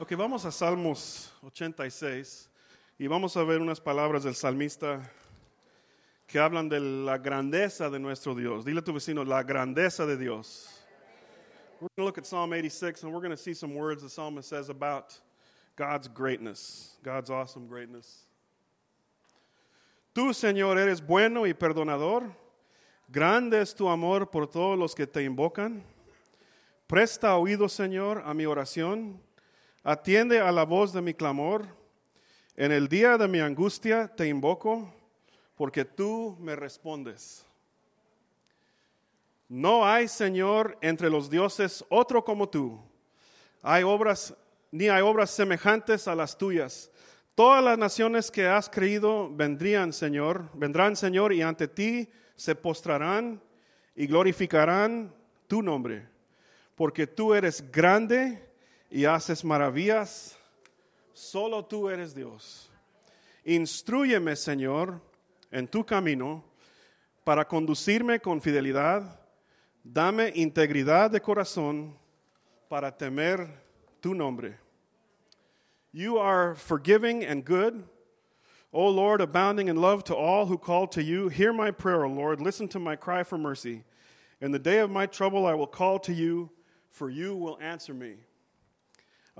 Ok, vamos a Salmos 86 y vamos a ver unas palabras del salmista que hablan de la grandeza de nuestro Dios. Dile a tu vecino, la grandeza de Dios. We're going to look at Psalm 86 and we're going to see some words the psalmist says about God's greatness, God's awesome greatness. Tú, Señor, eres bueno y perdonador. Grande es tu amor por todos los que te invocan. Presta oído, Señor, a mi oración. Atiende a la voz de mi clamor. En el día de mi angustia te invoco, porque tú me respondes. No hay, Señor, entre los dioses otro como tú. Ni hay obras semejantes a las tuyas. Todas las naciones que has creído vendrán, Señor, y ante ti se postrarán y glorificarán tu nombre. Porque tú eres grande y haces maravillas, solo tú eres Dios. Instrúyeme, Señor, en tu camino para conducirme con fidelidad. Dame integridad de corazón para temer tu nombre. You are forgiving and good, O Lord, abounding in love to all who call to you. Hear my prayer, O Lord. Listen to my cry for mercy. In the day of my trouble I will call to you, for you will answer me.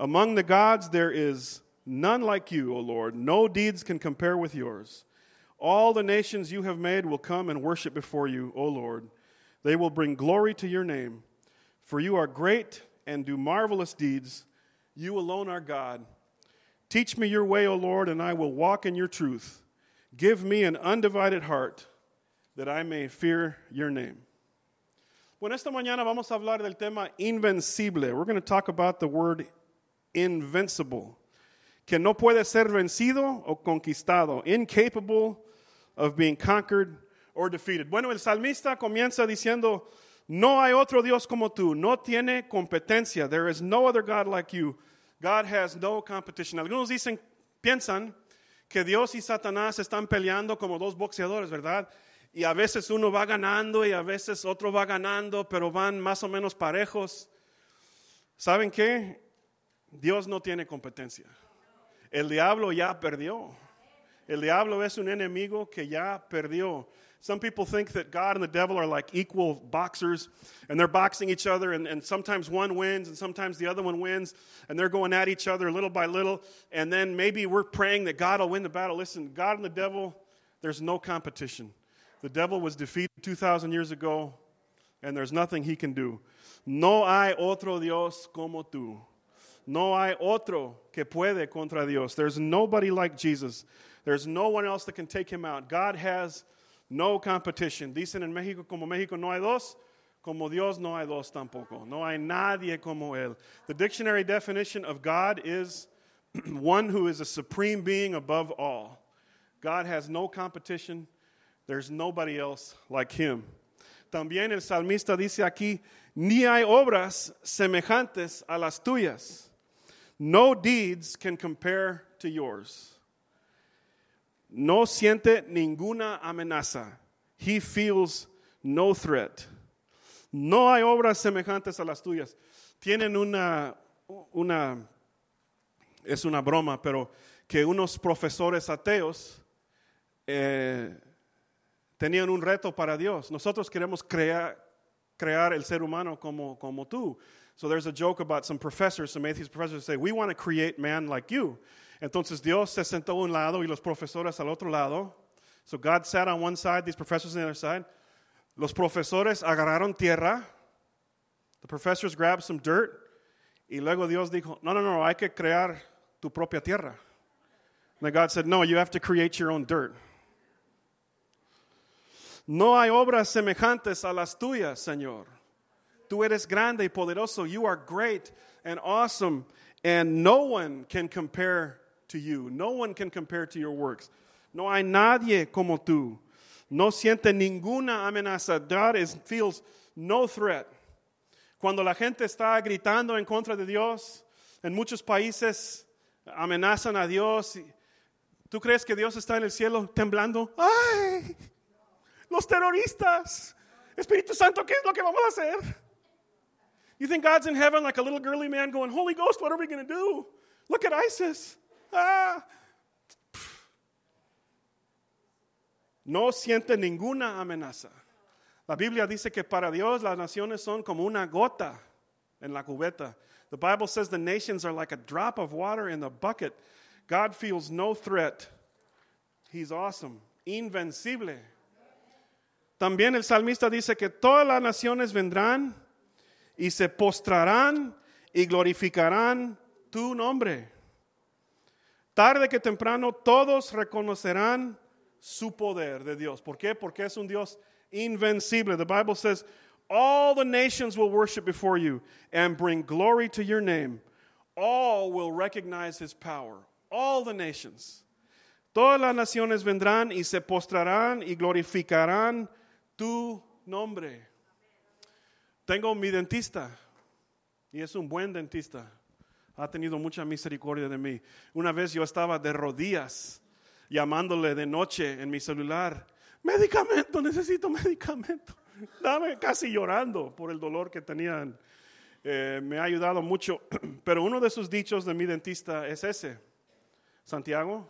Among the gods there is none like you, O Lord. No deeds can compare with yours. All the nations you have made will come and worship before you, O Lord. They will bring glory to your name. For you are great and do marvelous deeds. You alone are God. Teach me your way, O Lord, and I will walk in your truth. Give me an undivided heart, that I may fear your name. Bueno, esta mañana vamos a hablar del tema invencible. We're going to talk about the word invincible, que no puede ser vencido o conquistado, incapable of being conquered or defeated. Bueno, el salmista comienza diciendo, no hay otro Dios como tú, no tiene competencia, there is no other God like you, God has no competition. Algunos piensan que Dios y Satanás están peleando como dos boxeadores, ¿verdad? Y a veces uno va ganando y a veces otro va ganando, pero van más o menos parejos. ¿Saben qué? Dios no tiene competencia. El diablo ya perdió. El diablo es un enemigo que ya perdió. Some people think that God and the devil are like equal boxers, and they're boxing each other, and sometimes one wins, and sometimes the other one wins, and they're going at each other little by little, and then maybe we're praying that God will win the battle. Listen, God and the devil, there's no competition. The devil was defeated 2,000 years ago, and there's nothing he can do. No hay otro Dios como tú. No hay otro que puede contra Dios. There's nobody like Jesus. There's no one else that can take him out. God has no competition. Dicen en México, como México no hay dos, como Dios no hay dos tampoco. No hay nadie como él. The dictionary definition of God is one who is a supreme being above all. God has no competition. There's nobody else like him. También el salmista dice aquí, ni hay obras semejantes a las tuyas. No deeds can compare to yours. No siente ninguna amenaza. He feels no threat. No hay obras semejantes a las tuyas. Tienen una es una broma, pero que unos profesores ateos tenían un reto para Dios. Nosotros queremos crear el ser humano como tú. So there's a joke about some professors, some atheist professors say, we want to create man like you. Entonces Dios se sentó a un lado y los profesores al otro lado. So God sat on one side, these professors on the other side. Los profesores agarraron tierra. The professors grabbed some dirt. Y luego Dios dijo, no, hay que crear tu propia tierra. And then God said, no, you have to create your own dirt. No hay obras semejantes a las tuyas, Señor. Tú eres grande y poderoso. You are great and awesome, and no one can compare to you. No one can compare to your works. No hay nadie como tú. No siente ninguna amenaza. God feels no threat. Cuando la gente está gritando en contra de Dios, en muchos países amenazan a Dios. ¿Tú crees que Dios está en el cielo temblando? ¡Ay! ¡Los terroristas! Espíritu Santo, ¿qué es lo que vamos a hacer? You think God's in heaven like a little girly man going, Holy Ghost, what are we going to do? Look at ISIS. Ah. No siente ninguna amenaza. La Biblia dice que para Dios las naciones son como una gota en la cubeta. The Bible says the nations are like a drop of water in the bucket. God feels no threat. He's awesome. Invencible. También el salmista dice que todas las naciones vendrán y se postrarán y glorificarán tu nombre. Tarde que temprano todos reconocerán su poder de Dios. ¿Por qué? Porque es un Dios invencible. The Bible says, all the nations will worship before you and bring glory to your name. All will recognize his power. All the nations. Todas las naciones vendrán y se postrarán y glorificarán tu nombre. Tengo mi dentista y es un buen dentista. Ha tenido mucha misericordia de mí. Una vez yo estaba de rodillas llamándole de noche en mi celular. Medicamento, necesito medicamento. Casi llorando por el dolor que tenían. Me ha ayudado mucho. Pero uno de sus dichos de mi dentista es ese. Santiago,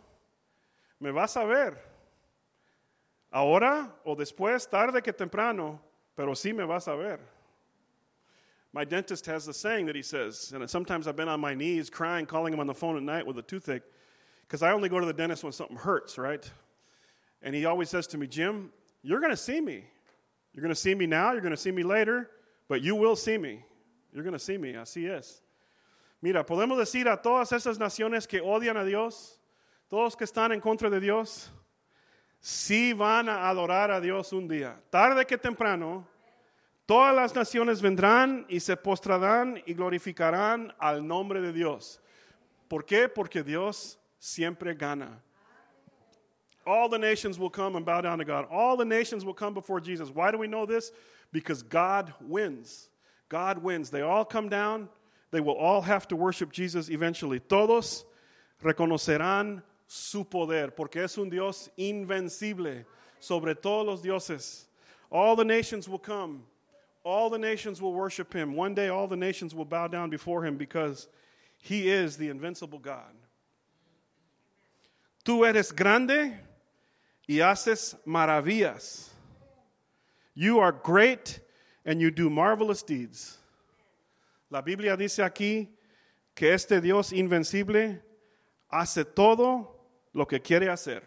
me vas a ver. Ahora o después, tarde que temprano, pero sí me vas a ver. My dentist has the saying that he says, and sometimes I've been on my knees crying, calling him on the phone at night with a toothache, because I only go to the dentist when something hurts, right? And he always says to me, Jim, you're going to see me. You're going to see me now, you're going to see me later, but you will see me. You're going to see me, así es. Mira, podemos decir a todas esas naciones que odian a Dios, todos que están en contra de Dios, sí van a adorar a Dios un día. Tarde que temprano, todas las naciones vendrán y se postrarán y glorificarán al nombre de Dios. ¿Por qué? Porque Dios siempre gana. All the nations will come and bow down to God. All the nations will come before Jesus. Why do we know this? Because God wins. God wins. They all come down. They will all have to worship Jesus eventually. Todos reconocerán su poder, porque es un Dios invencible sobre todos los dioses. All the nations will come. All the nations will worship him. One day all the nations will bow down before him because he is the invincible God. Tú eres grande y haces maravillas. You are great and you do marvelous deeds. La Biblia dice aquí que este Dios invencible hace todo lo que quiere hacer.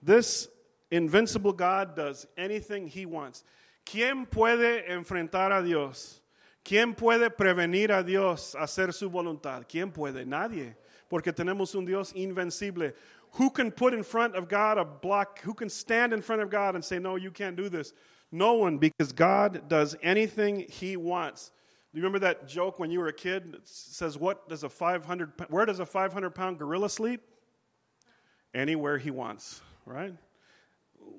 This invincible God does anything he wants. ¿Quién puede enfrentar a Dios? ¿Quién puede prevenir a Dios hacer su voluntad? ¿Quién puede? Nadie. Porque tenemos un Dios invencible. Who can put in front of God a block? Who can stand in front of God and say, no, you can't do this? No one, because God does anything he wants. Do you remember that joke when you were a kid? It says, where does a 500-pound gorilla sleep? Anywhere he wants, right?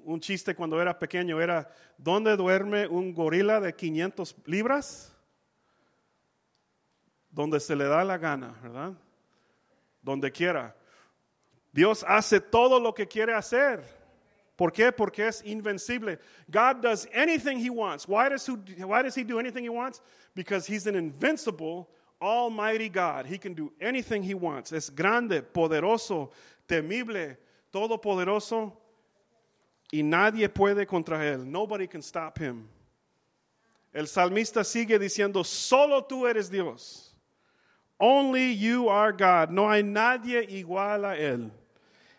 Un chiste cuando era pequeño era, ¿dónde duerme un gorila de 500 libras? Donde se le da la gana, ¿verdad? Donde quiera. Dios hace todo lo que quiere hacer. ¿Por qué? Porque es invencible. God does anything he wants. Why does he do anything he wants? Because he's an invincible, almighty God. He can do anything he wants. Es grande, poderoso, temible, todopoderoso. Y nadie puede contra él. Nobody can stop him. El salmista sigue diciendo, solo tú eres Dios. Only you are God. No hay nadie igual a él.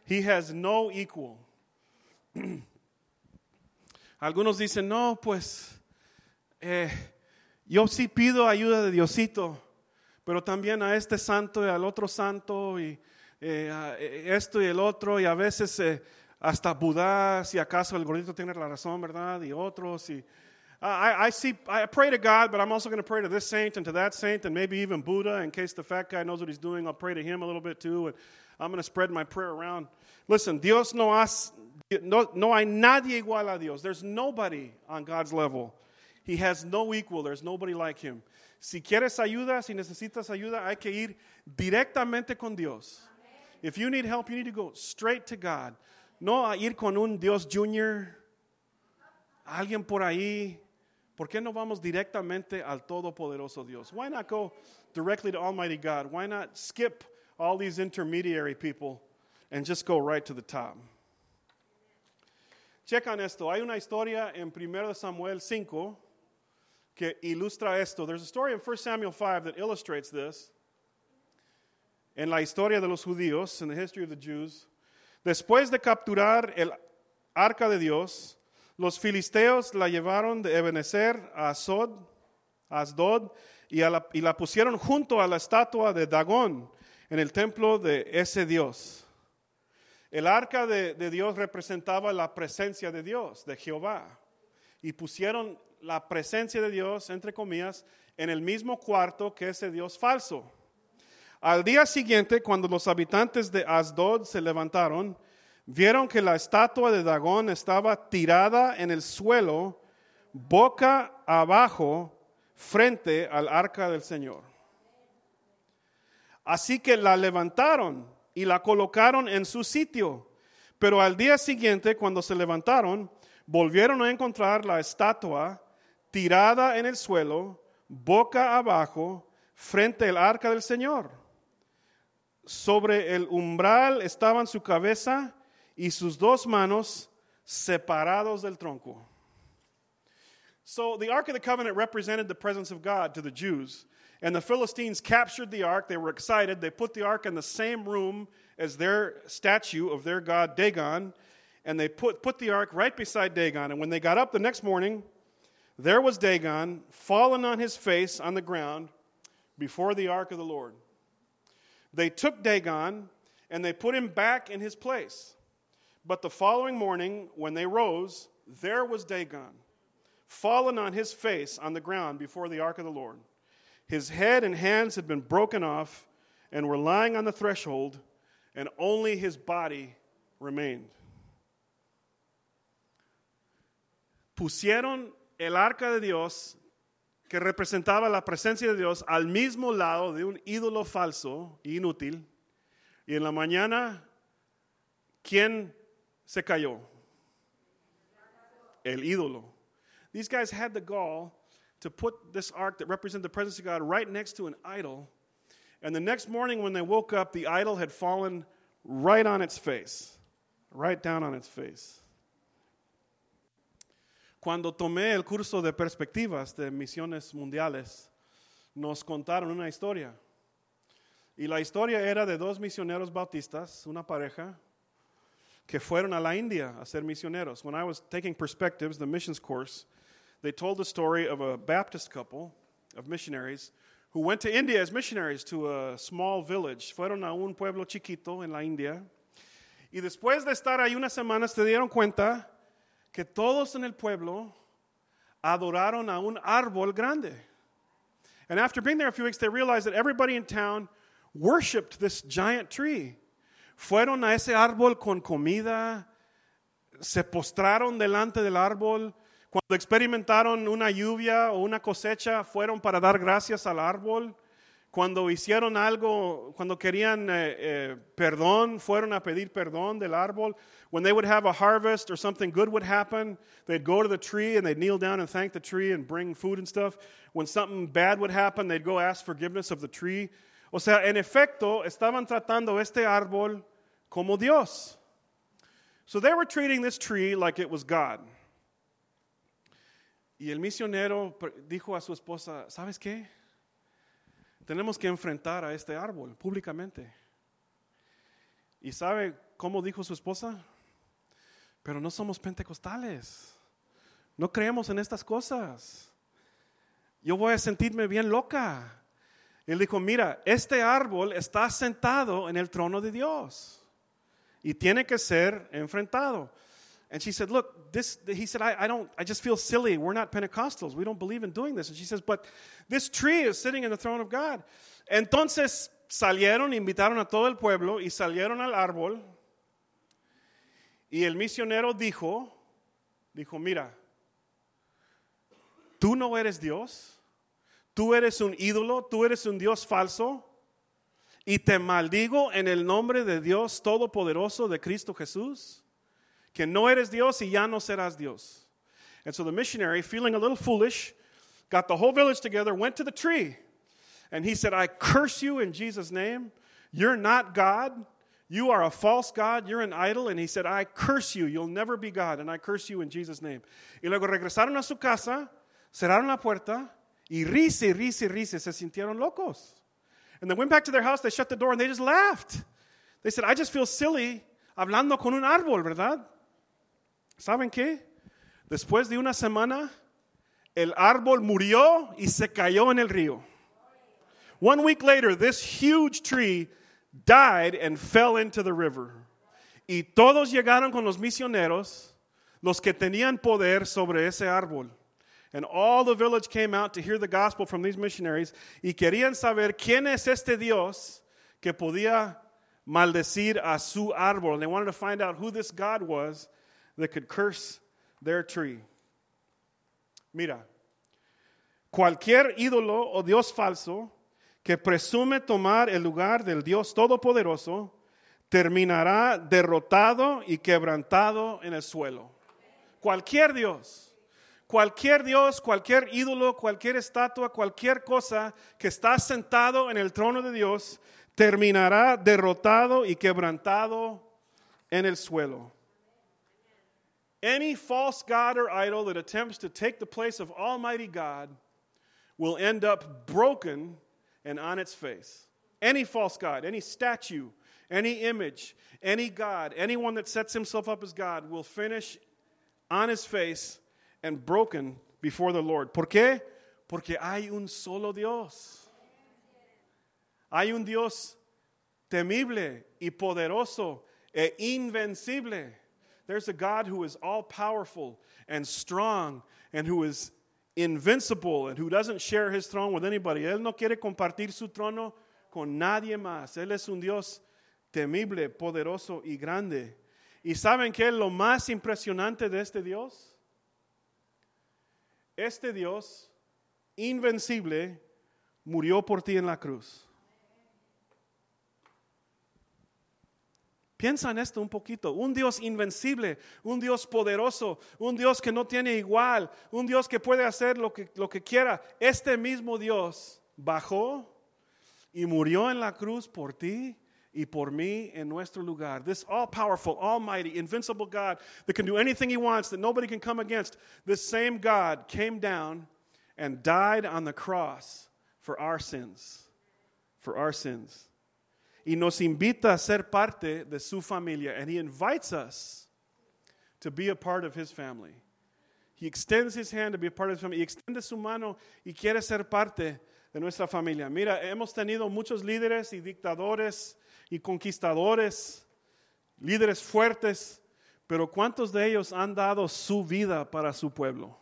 He has no equal. Algunos dicen, no, pues, yo sí pido ayuda de Diosito, pero también a este santo y al otro santo y a esto y el otro y a veces hasta Buda, si acaso el gordito tiene la razón, ¿verdad? Y otros y... I pray to God, but I'm also going to pray to this saint and to that saint and maybe even Buddha in case the fat guy knows what he's doing. I'll pray to him a little bit too, and I'm going to spread my prayer around. Listen, Dios no hay nadie igual a Dios. There's nobody on God's level. He has no equal. There's nobody like him. Si quieres ayuda, si necesitas ayuda, hay que ir directamente con Dios. If you need help, you need to go straight to God. No a ir con un Dios junior, alguien por ahí. ¿Por qué no vamos directamente al Todopoderoso Dios? Why not go directly to Almighty God? Why not skip all these intermediary people and just go right to the top? Checan esto. Hay una historia en 1 Samuel 5 que ilustra esto. There's a story in 1 Samuel 5 that illustrates this. En la historia de los judíos, in the history of the Jews, después de capturar el arca de Dios, los filisteos la llevaron de Ebenezer a Asdod y la pusieron junto a la estatua de Dagón en el templo de ese dios. El arca de Dios representaba la presencia de Dios, de Jehová. Y pusieron la presencia de Dios, entre comillas, en el mismo cuarto que ese dios falso. Al día siguiente, cuando los habitantes de Asdod se levantaron, vieron que la estatua de Dagón estaba tirada en el suelo, boca abajo, frente al arca del Señor. Así que la levantaron y la colocaron en su sitio. Pero al día siguiente, cuando se levantaron, volvieron a encontrar la estatua tirada en el suelo, boca abajo, frente al arca del Señor. Sobre el umbral estaban su cabeza y sus dos manos separados del tronco. So the Ark of the Covenant represented the presence of God to the Jews. And the Philistines captured the Ark. They were excited. They put the Ark in the same room as their statue of their god Dagon. And they put the Ark right beside Dagon. And when they got up the next morning, there was Dagon fallen on his face on the ground before the Ark of the Lord. They took Dagon and they put him back in his place. But the following morning, when they rose, there was Dagon, fallen on his face on the ground before the ark of the Lord. His head and hands had been broken off and were lying on the threshold, and only his body remained. Pusieron el arca de Dios, que representaba la presencia de Dios, al mismo lado de un ídolo falso e inútil. Y en la mañana, ¿quién se cayó? El ídolo. These guys had the gall to put this ark that represented the presence of God right next to an idol. And the next morning when they woke up, the idol had fallen right on its face. Right down on its face. Cuando tomé el curso de perspectivas de misiones mundiales, nos contaron una historia. Y la historia era de dos misioneros bautistas, una pareja, que fueron a la India a ser misioneros. When I was taking perspectives, the missions course, they told the story of a Baptist couple of missionaries who went to India as missionaries to a small village. Fueron a un pueblo chiquito en la India. Y después de estar ahí unas semanas se dieron cuenta que todos en el pueblo adoraron a un árbol grande. And after being there a few weeks, they realized that everybody in town worshipped this giant tree. Fueron a ese árbol con comida, se postraron delante del árbol. Cuando experimentaron una lluvia o una cosecha, fueron para dar gracias al árbol. Cuando hicieron algo, cuando querían perdón, fueron a pedir perdón del árbol. When they would have a harvest or something good would happen, they'd go to the tree and they'd kneel down and thank the tree and bring food and stuff. When something bad would happen, they'd go ask forgiveness of the tree. O sea, en efecto, estaban tratando este árbol como Dios. So they were treating this tree like it was God. Y el misionero dijo a su esposa, ¿sabes qué? Tenemos que enfrentar a este árbol públicamente. ¿Y sabe cómo dijo su esposa? Pero no somos pentecostales. No creemos en estas cosas. Yo voy a sentirme bien loca. Él dijo, mira, este árbol está sentado en el trono de Dios. Y tiene que ser enfrentado. And she said, look, he said, I just feel silly. We're not Pentecostals. We don't believe in doing this. And she says, but this tree is sitting in the throne of God. Entonces salieron, invitaron a todo el pueblo y salieron al árbol. Y el misionero dijo, mira, tú no eres Dios. Tú eres un ídolo. Tú eres un Dios falso. Y te maldigo en el nombre de Dios Todopoderoso de Cristo Jesús. Que no eres Dios y ya no serás Dios. And so the missionary, feeling a little foolish, got the whole village together, went to the tree. And he said, I curse you in Jesus' name. You're not God. You are a false God. You're an idol. And he said, I curse you. You'll never be God. And I curse you in Jesus' name. Y luego regresaron a su casa, cerraron la puerta, y risa, y risa, y risa, se sintieron locos. And they went back to their house, they shut the door, and they just laughed. They said, I just feel silly hablando con un árbol, ¿verdad? ¿Saben qué? Después de una semana, el árbol murió y se cayó en el río. 1 week later, this huge tree died and fell into the river. Y todos llegaron con los misioneros, los que tenían poder sobre ese árbol. And all the village came out to hear the gospel from these missionaries. Y querían saber quién es este Dios que podía maldecir a su árbol. And they wanted to find out who this God was that could curse their tree. Mira, cualquier ídolo o Dios falso que presume tomar el lugar del Dios Todopoderoso, terminará derrotado y quebrantado en el suelo. Cualquier Dios, cualquier ídolo, cualquier estatua, cualquier cosa que está sentado en el trono de Dios, terminará derrotado y quebrantado en el suelo. Any false god or idol that attempts to take the place of Almighty God will end up broken and on its face. Any false god, any statue, any image, any god, anyone that sets himself up as God will finish on his face and broken before the Lord. ¿Por qué? Porque hay un solo Dios. Hay un Dios temible y poderoso e invencible. There's a God who is all-powerful and strong and who is invincible and who doesn't share his throne with anybody. Él no quiere compartir su trono con nadie más. Él es un Dios temible, poderoso y grande. ¿Y saben qué es lo más impresionante de este Dios? Este Dios invencible murió por ti en la cruz. Piensa en esto un poquito. Un Dios invencible, un Dios poderoso, un Dios que no tiene igual, un Dios que puede hacer lo que quiera. Este mismo Dios bajó y murió en la cruz por ti y por mí en nuestro lugar. This all-powerful, almighty, invincible God that can do anything he wants, that nobody can come against. This same God came down and died on the cross for our sins. For our sins. Y nos invita a ser parte de su familia. And he invites us to be a part of his family. He extends his hand to be a part of his family. Y extiende su mano y quiere ser parte de nuestra familia. Mira, hemos tenido muchos líderes y dictadores y conquistadores, líderes fuertes, pero ¿cuántos de ellos han dado su vida para su pueblo?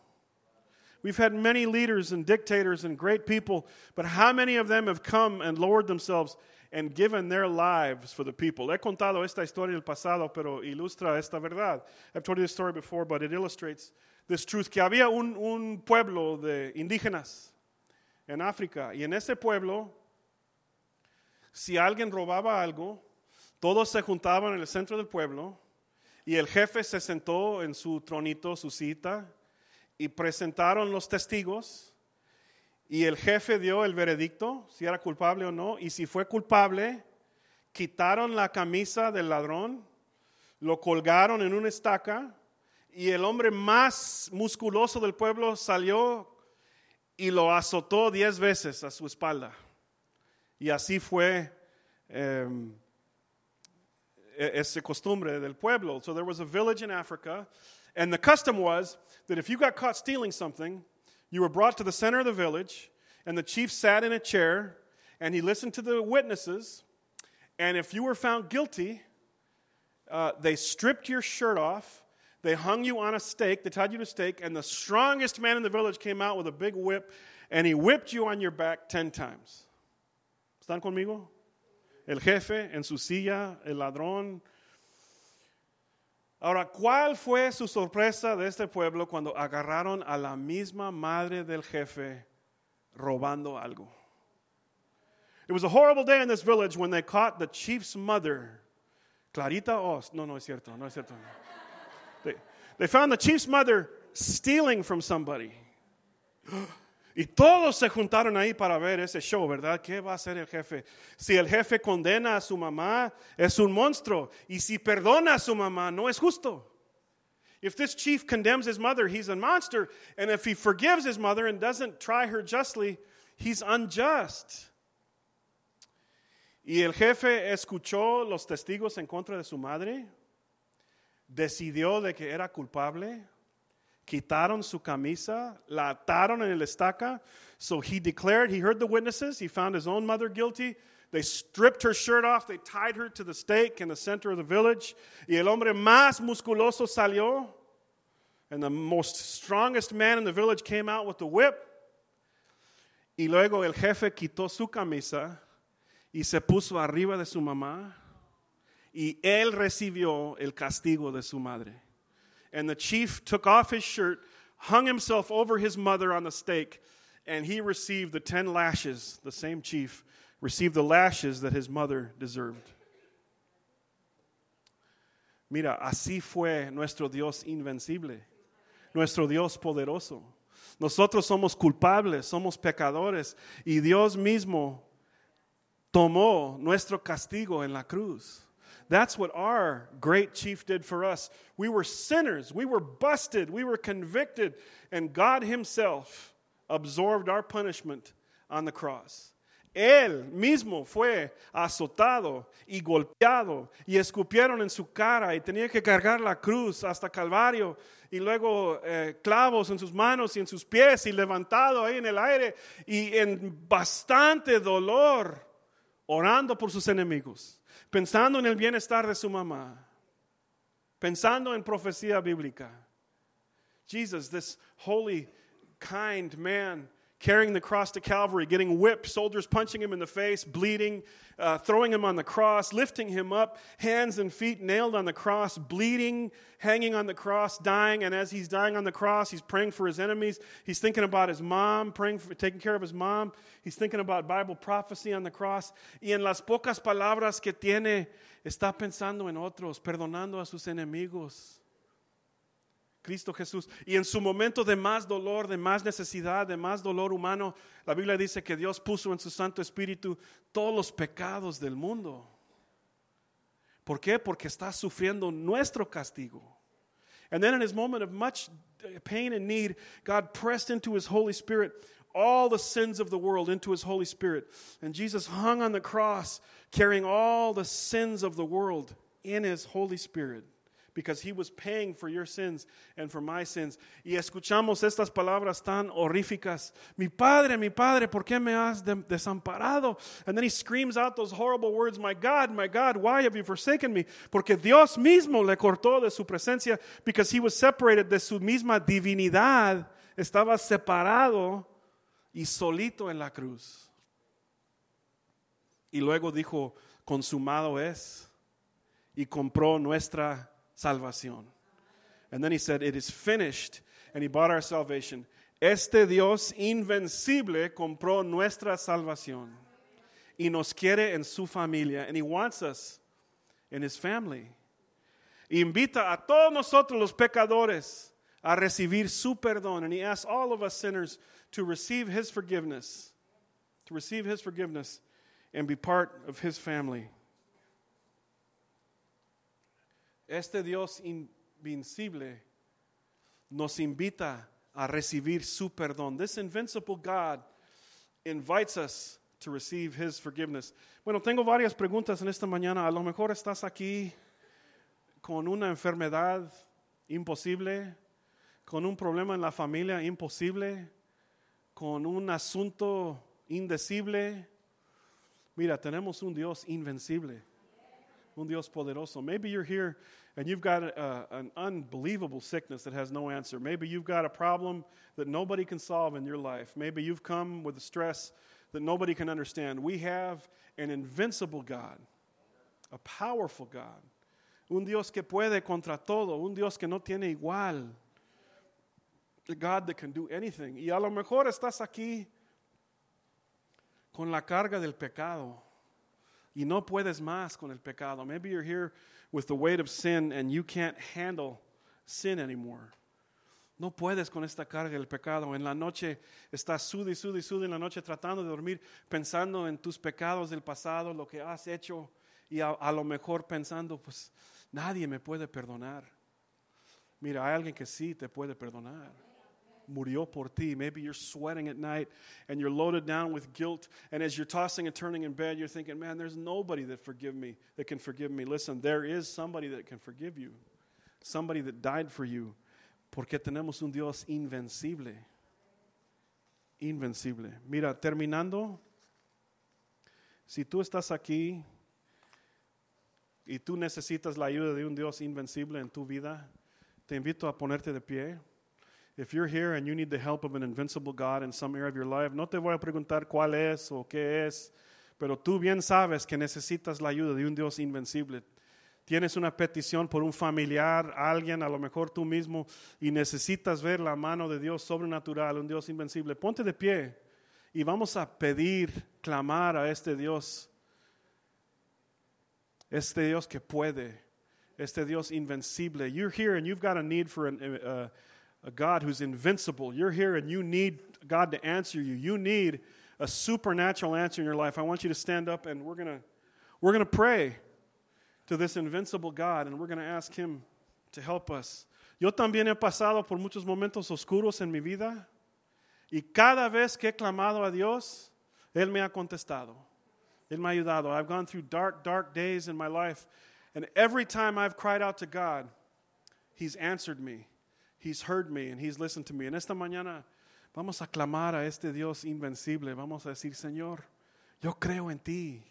We've had many leaders and dictators and great people, but how many of them have come and lowered themselves and given their lives for the people? He contado esta historia en el pasado, pero ilustra esta verdad. I've told you this story before, but it illustrates this truth. Que había un pueblo de indígenas en África. Y en ese pueblo, si alguien robaba algo, todos se juntaban en el centro del pueblo. Y el jefe se sentó en su tronito, su silla, y presentaron los testigos. Y el jefe dio el veredicto, si era culpable o no. Y si fue culpable, quitaron la camisa del ladrón, lo colgaron en una estaca. Y el hombre más musculoso del pueblo salió y lo azotó 10 veces a su espalda. Y así fue esa costumbre del pueblo. So there was a village in Africa. And the custom was that if you got caught stealing something, you were brought to the center of the village, and the chief sat in a chair, and he listened to the witnesses. And if you were found guilty, they stripped your shirt off, they hung you on a stake, they tied you to a stake, and the strongest man in the village came out with a big whip, and he whipped you on your back 10 times. ¿Están conmigo? El jefe en su silla, el ladrón. Ahora, ¿cuál fue su sorpresa de este pueblo cuando agarraron a la misma madre del jefe robando algo? It was a horrible day in this village when they caught the chief's mother, Clarita Oz. No, no es cierto, no es cierto. They found the chief's mother stealing from somebody. Y todos se juntaron ahí para ver ese show, ¿verdad? ¿Qué va a hacer el jefe? Si el jefe condena a su mamá, es un monstruo. Y si perdona a su mamá, no es justo. If this chief condemns his mother, he's a monster. And if he forgives his mother and doesn't try her justly, he's unjust. Y el jefe escuchó los testigos en contra de su madre, decidió de que era culpable, quitaron su camisa, la ataron en el estaca. So he declared, he heard the witnesses, he found his own mother guilty. They stripped her shirt off, they tied her to the stake in the center of the village. Y el hombre más musculoso salió, and the most strongest man in the village came out with the whip. Y luego el jefe quitó su camisa y se puso arriba de su mamá, y él recibió el castigo de su madre. And the chief took off his shirt, hung himself over his mother on the stake, and he received the 10 lashes. The same chief received the lashes that his mother deserved. Mira, así fue nuestro Dios invencible, nuestro Dios poderoso. Nosotros somos culpables, somos pecadores, y Dios mismo tomó nuestro castigo en la cruz. That's what our great chief did for us. We were sinners. We were busted. We were convicted. And God himself absorbed our punishment on the cross. Él mismo fue azotado y golpeado y escupieron en su cara y tenía que cargar la cruz hasta Calvario y luego clavos en sus manos y en sus pies y levantado ahí en el aire y en bastante dolor orando por sus enemigos. Pensando en el bienestar de su mamá. Pensando en profecía bíblica. Jesus, this holy, kind man, carrying the cross to Calvary, getting whipped, soldiers punching him in the face, bleeding, throwing him on the cross, lifting him up, hands and feet nailed on the cross, bleeding, hanging on the cross, dying. And as he's dying on the cross, he's praying for his enemies. He's thinking about his mom, taking care of his mom. He's thinking about Bible prophecy on the cross. Y en las pocas palabras que tiene, está pensando en otros, perdonando a sus enemigos. Cristo Jesús. Y en su momento de más dolor, de más necesidad, de más dolor humano, la Biblia dice que Dios puso en su Santo Espíritu todos los pecados del mundo. ¿Por qué? Porque está sufriendo nuestro castigo. And then in his moment of much pain and need, God pressed into his Holy Spirit all the sins of the world into his Holy Spirit. And Jesus hung on the cross carrying all the sins of the world in his Holy Spirit. Because he was paying for your sins and for my sins. Y escuchamos estas palabras tan horríficas. Mi padre, ¿por qué me has desamparado? And then he screams out those horrible words. My God, why have you forsaken me? Porque Dios mismo le cortó de su presencia. Because he was separated de su misma divinidad. Estaba separado y solito en la cruz. Y luego dijo, consumado es. Y compró nuestra salvación. And then he said, it is finished. And he bought our salvation. Este Dios invencible compró nuestra salvación. Y nos quiere en su familia. And he wants us in his family. Y invita a todos nosotros los pecadores a recibir su perdón. And he asks all of us sinners to receive his forgiveness. To receive his forgiveness and be part of his family. Este Dios invencible nos invita a recibir su perdón. This invincible God invites us to receive his forgiveness. Bueno, tengo varias preguntas en esta mañana. A lo mejor estás aquí con una enfermedad imposible, con un problema en la familia imposible, con un asunto indecible. Mira, tenemos un Dios invencible. Un Dios poderoso. Maybe you're here and you've got an unbelievable sickness that has no answer. Maybe you've got a problem that nobody can solve in your life. Maybe you've come with a stress that nobody can understand. We have an invincible God, a powerful God. Un Dios que puede contra todo. Un Dios que no tiene igual. A God that can do anything. Y a lo mejor estás aquí con la carga del pecado. Y no puedes más con el pecado. Maybe you're here with the weight of sin and you can't handle sin anymore. No puedes con esta carga del pecado. En la noche estás sude en la noche tratando de dormir, pensando en tus pecados del pasado, lo que has hecho, y a lo mejor pensando, pues nadie me puede perdonar. Mira, hay alguien que sí te puede perdonar. Murió por ti. Maybe you're sweating at night and you're loaded down with guilt. And as you're tossing and turning in bed, you're thinking, man, there's nobody that can forgive me. Listen, there is somebody that can forgive you. Somebody that died for you. Porque tenemos un Dios invencible. Invencible. Mira, terminando, si tú estás aquí y tú necesitas la ayuda de un Dios invencible en tu vida, te invito a ponerte de pie. If you're here and you need the help of an invincible God in some area of your life, no te voy a preguntar cuál es o qué es, pero tú bien sabes que necesitas la ayuda de un Dios invencible. Tienes una petición por un familiar, alguien, a lo mejor tú mismo, y necesitas ver la mano de Dios sobrenatural, un Dios invencible. Ponte de pie y vamos a pedir, clamar a este Dios. Este Dios que puede, este Dios invencible. You're here and you've got a need for a God who's invincible. You're here and you need God to answer you. You need a supernatural answer in your life. I want you to stand up and we're gonna pray to this invincible God and we're gonna ask Him to help us. Yo también he pasado por muchos momentos oscuros en mi vida y cada vez que he clamado a Dios, Él me ha contestado. Él me ha ayudado. I've gone through dark days in my life. And every time I've cried out to God, He's answered me. He's heard me and He's listened to me. En esta mañana vamos a clamar a este Dios invencible. Vamos a decir, Señor, yo creo en ti.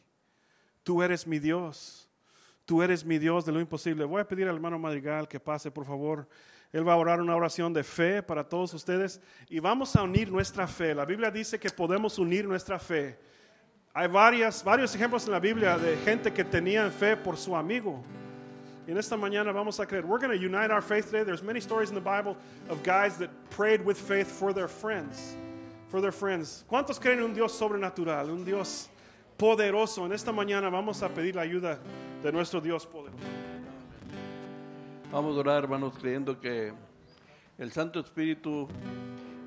Tú eres mi Dios. Tú eres mi Dios de lo imposible. Voy a pedir al hermano Madrigal que pase, por favor. Él va a orar una oración de fe para todos ustedes. Y vamos a unir nuestra fe. La Biblia dice que podemos unir nuestra fe. Hay varios ejemplos en la Biblia de gente que tenía fe por su amigo. En esta mañana vamos a creer. We're going to unite our faith today. There's many stories in the Bible of guys that prayed with faith for their friends. For their friends. ¿Cuántos creen en un Dios sobrenatural? Un Dios poderoso. En esta mañana vamos a pedir la ayuda de nuestro Dios poderoso. Vamos a orar, hermanos, creyendo que el Santo Espíritu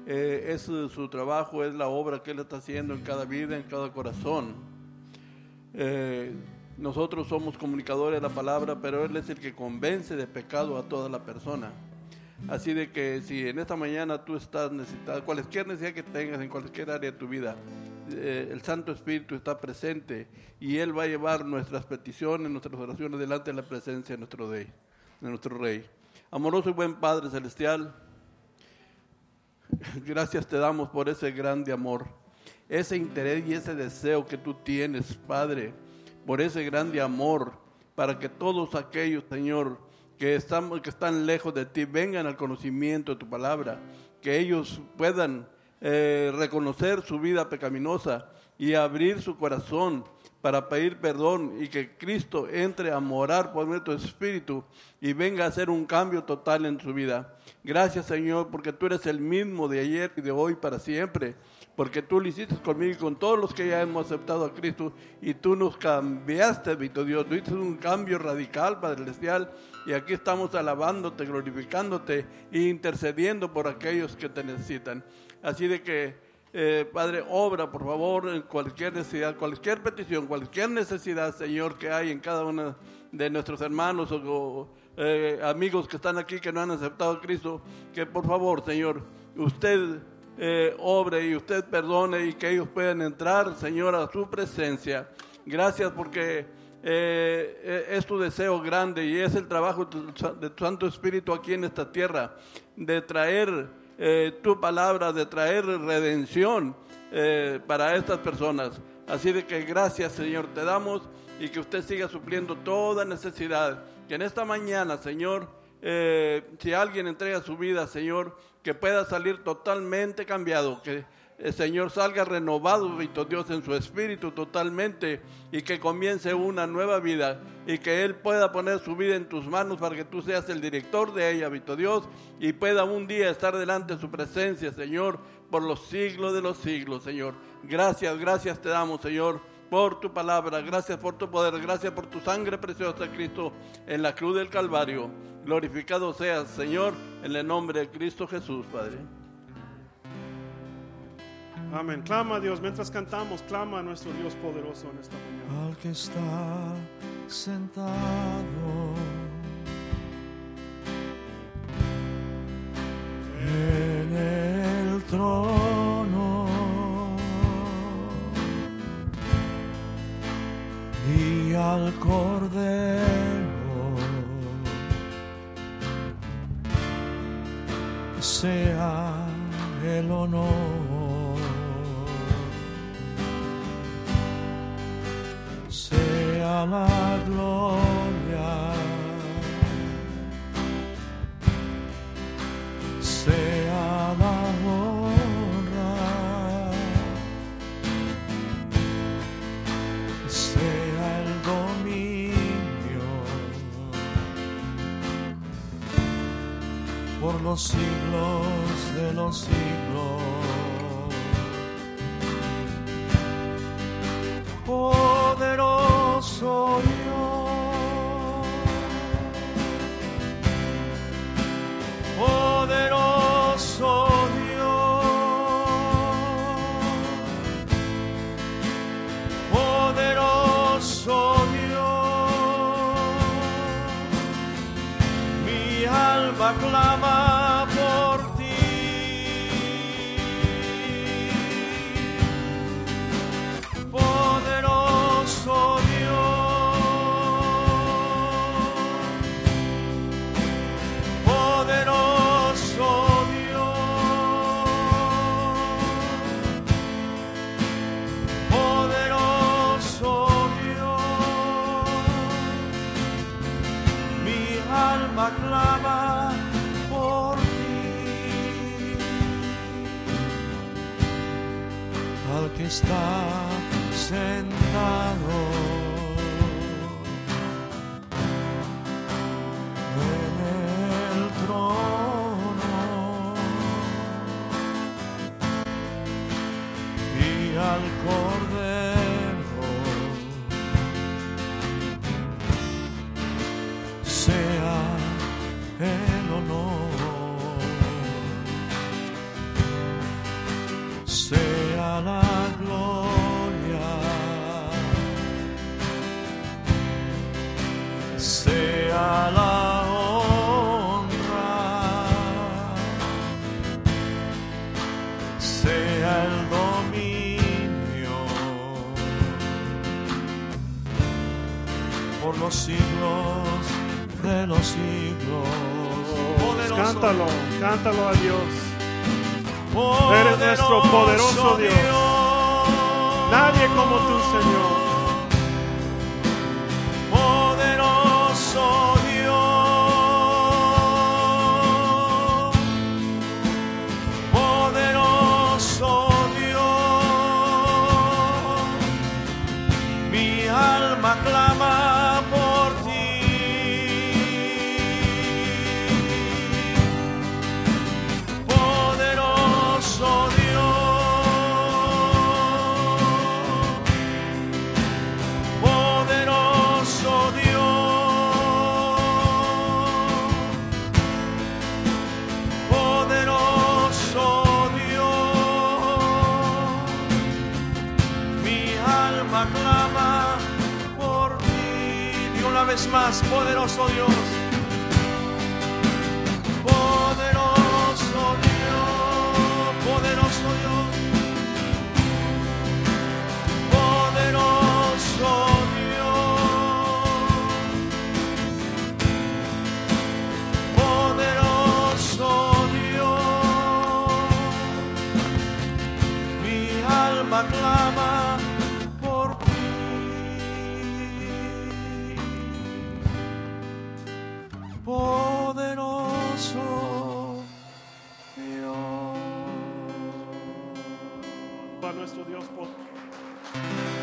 es su trabajo, es la obra que Él está haciendo en cada vida, en cada corazón. Nosotros somos comunicadores de la palabra, pero Él es el que convence de pecado a toda la persona. Así de que si en esta mañana tú estás necesitado, cualquier necesidad que tengas en cualquier área de tu vida, el Santo Espíritu está presente y Él va a llevar nuestras peticiones, nuestras oraciones delante de la presencia de nuestro Rey. Amoroso y buen Padre Celestial, gracias te damos por ese grande amor, ese interés y ese deseo que tú tienes, Padre, por ese grande amor, para que todos aquellos, Señor, que están lejos de ti, vengan al conocimiento de tu palabra, que ellos puedan reconocer su vida pecaminosa y abrir su corazón para pedir perdón y que Cristo entre a morar por nuestro espíritu y venga a hacer un cambio total en su vida. Gracias, Señor, porque tú eres el mismo de ayer y de hoy para siempre, porque tú lo hiciste conmigo y con todos los que ya hemos aceptado a Cristo y tú nos cambiaste, bendito Dios, tú hiciste un cambio radical, Padre Celestial, y aquí estamos alabándote, glorificándote e intercediendo por aquellos que te necesitan. Así de que Padre, obra por favor en cualquier necesidad, cualquier petición, cualquier necesidad, Señor, que hay en cada uno de nuestros hermanos o amigos que están aquí que no han aceptado a Cristo, que por favor, Señor, usted obre y usted perdone y que ellos puedan entrar, Señor, a su presencia. Gracias porque es tu deseo grande y es el trabajo de tu Santo Espíritu aquí en esta tierra de traer tu palabra, de traer redención para estas personas. Así de que gracias, Señor, te damos y que usted siga supliendo toda necesidad. Que en esta mañana, Señor, si alguien entrega su vida, Señor, que pueda salir totalmente cambiado, que Señor salga renovado, bendito Dios, en su espíritu totalmente y que comience una nueva vida y que Él pueda poner su vida en tus manos para que tú seas el director de ella, bendito Dios, y pueda un día estar delante de su presencia, Señor, por los siglos de los siglos, Señor. Gracias te damos, Señor, por tu palabra, gracias por tu poder, gracias por tu sangre preciosa, Cristo, en la cruz del Calvario. Glorificado seas, Señor, en el nombre de Cristo Jesús, Padre. Amén. Clama a Dios, mientras cantamos, clama a nuestro Dios poderoso en esta mañana. Al que está sentado en el trono y al Cordero sea el honor. Sea la gloria, sea la honra, sea el dominio por los siglos de los siglos. Poderoso Dios, poderoso Dios, poderoso Dios, mi alma clama por ti, poderoso Dios. Clama por ti, al que está sentado en el trono y al Cordero sea el honor, sea la gloria, sea la honra, sea el dominio por los siglos de los siglos. Cántalo, cántalo a Dios. Poderoso, eres nuestro poderoso Dios. Nadie como tú, Señor. Poderoso Dios, poderoso Dios, mi alma clama. Más poderoso Dios. Nuestro Dios por